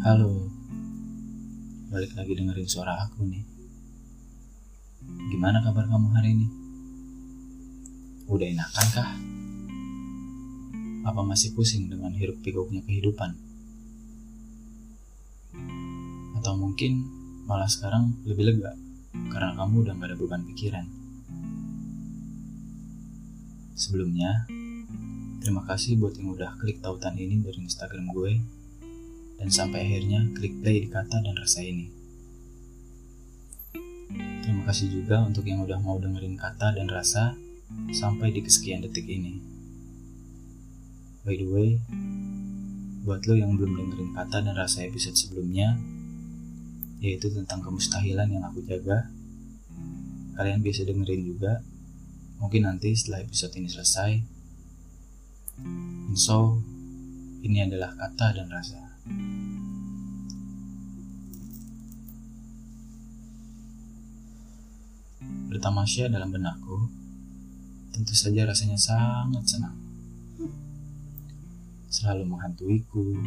Halo, balik lagi dengerin suara aku nih. Gimana kabar kamu hari ini? Udah enakan kah? Apa masih pusing dengan hiruk pikuknya kehidupan? Atau mungkin malah sekarang lebih lega karena kamu udah gak ada beban pikiran. Sebelumnya, terima kasih buat yang udah klik tautan ini dari Instagram gue dan sampai akhirnya klik play di Kata dan Rasa ini. Terima kasih juga untuk yang udah mau dengerin Kata dan Rasa sampai di kesekian detik ini. By the way, buat lo yang belum dengerin Kata dan Rasa episode sebelumnya, yaitu tentang kemustahilan yang aku jaga, kalian bisa dengerin juga. Mungkin nanti setelah episode ini selesai. And so, ini adalah Kata dan Rasa. Bertamasya dalam benakku, tentu saja rasanya sangat senang. Selalu menghantuiku,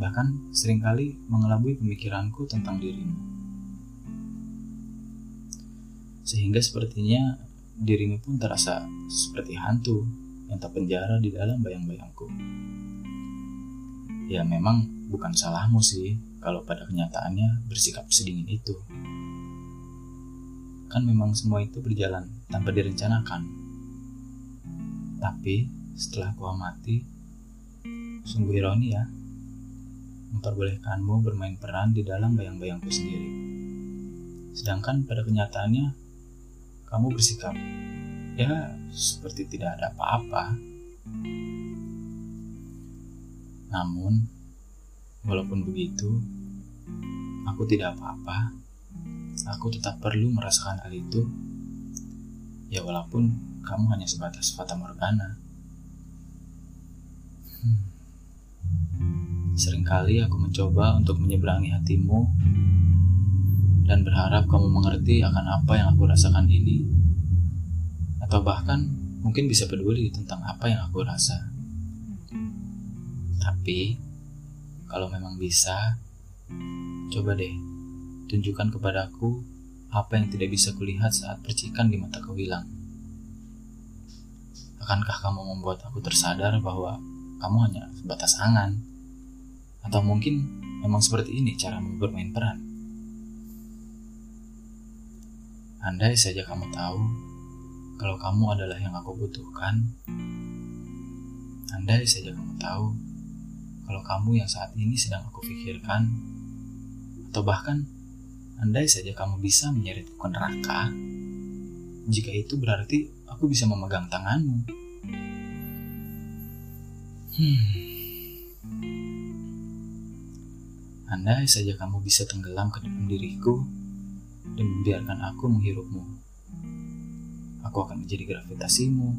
bahkan seringkali mengelabui pemikiranku tentang dirimu. Sehingga sepertinya dirimu pun terasa seperti hantu yang terpenjara di dalam bayang-bayangku. Ya memang bukan salahmu sih kalau pada kenyataannya bersikap sedingin itu. Kan memang semua itu berjalan tanpa direncanakan. Tapi setelah ku amati, sungguh ironi ya, memperbolehkanmu bermain peran di dalam bayang-bayangku sendiri. Sedangkan pada kenyataannya, kamu bersikap ya seperti tidak ada apa-apa. Namun, walaupun begitu, aku tidak apa-apa. Aku tetap perlu merasakan hal itu. Ya walaupun kamu hanya sebatas Fatamorgana. Seringkali aku mencoba untuk menyeberangi hatimu dan berharap kamu mengerti akan apa yang aku rasakan ini. Atau bahkan mungkin bisa peduli tentang apa yang aku rasa. Tapi, kalau memang bisa, coba deh tunjukkan kepadaku apa yang tidak bisa kulihat saat percikan di mata kewilang. Akankah kamu membuat aku tersadar bahwa kamu hanya sebatas angan? Atau mungkin memang seperti ini caramu bermain peran? Andai saja kamu tahu kalau kamu adalah yang aku butuhkan. Andai saja kamu tahu kalau kamu yang saat ini sedang aku pikirkan, atau bahkan andai saja kamu bisa menyeretku ke neraka, jika itu berarti aku bisa memegang tanganmu. Andai saja kamu bisa tenggelam ke dalam diriku dan membiarkan aku menghirupmu, aku akan menjadi gravitasimu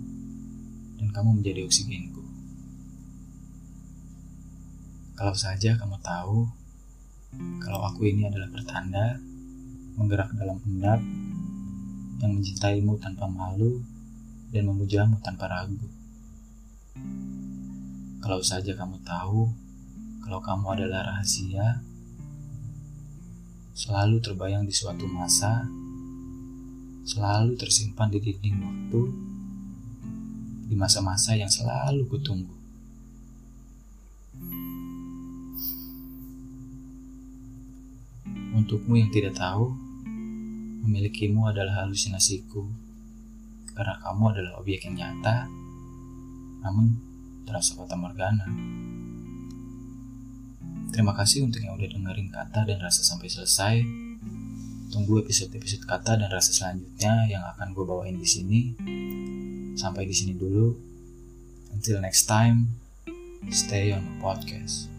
dan kamu menjadi oksigenku. Kalau saja kamu tahu, kalau aku ini adalah pertanda, menggerak dalam hendak, yang mencintaimu tanpa malu, dan memujamu tanpa ragu. Kalau saja kamu tahu, kalau kamu adalah rahasia, selalu terbayang di suatu masa, selalu tersimpan di dinding waktu, di masa-masa yang selalu kutunggu. Untukmu yang tidak tahu, memilikimu adalah halusinasiku, karena kamu adalah objek yang nyata, namun terasa fatamorgana. Terima kasih untuk yang udah dengerin Kata dan Rasa sampai selesai. Tunggu episode-episode Kata dan Rasa selanjutnya yang akan gue bawain di sini. Sampai di sini dulu. Until next time, stay on the podcast.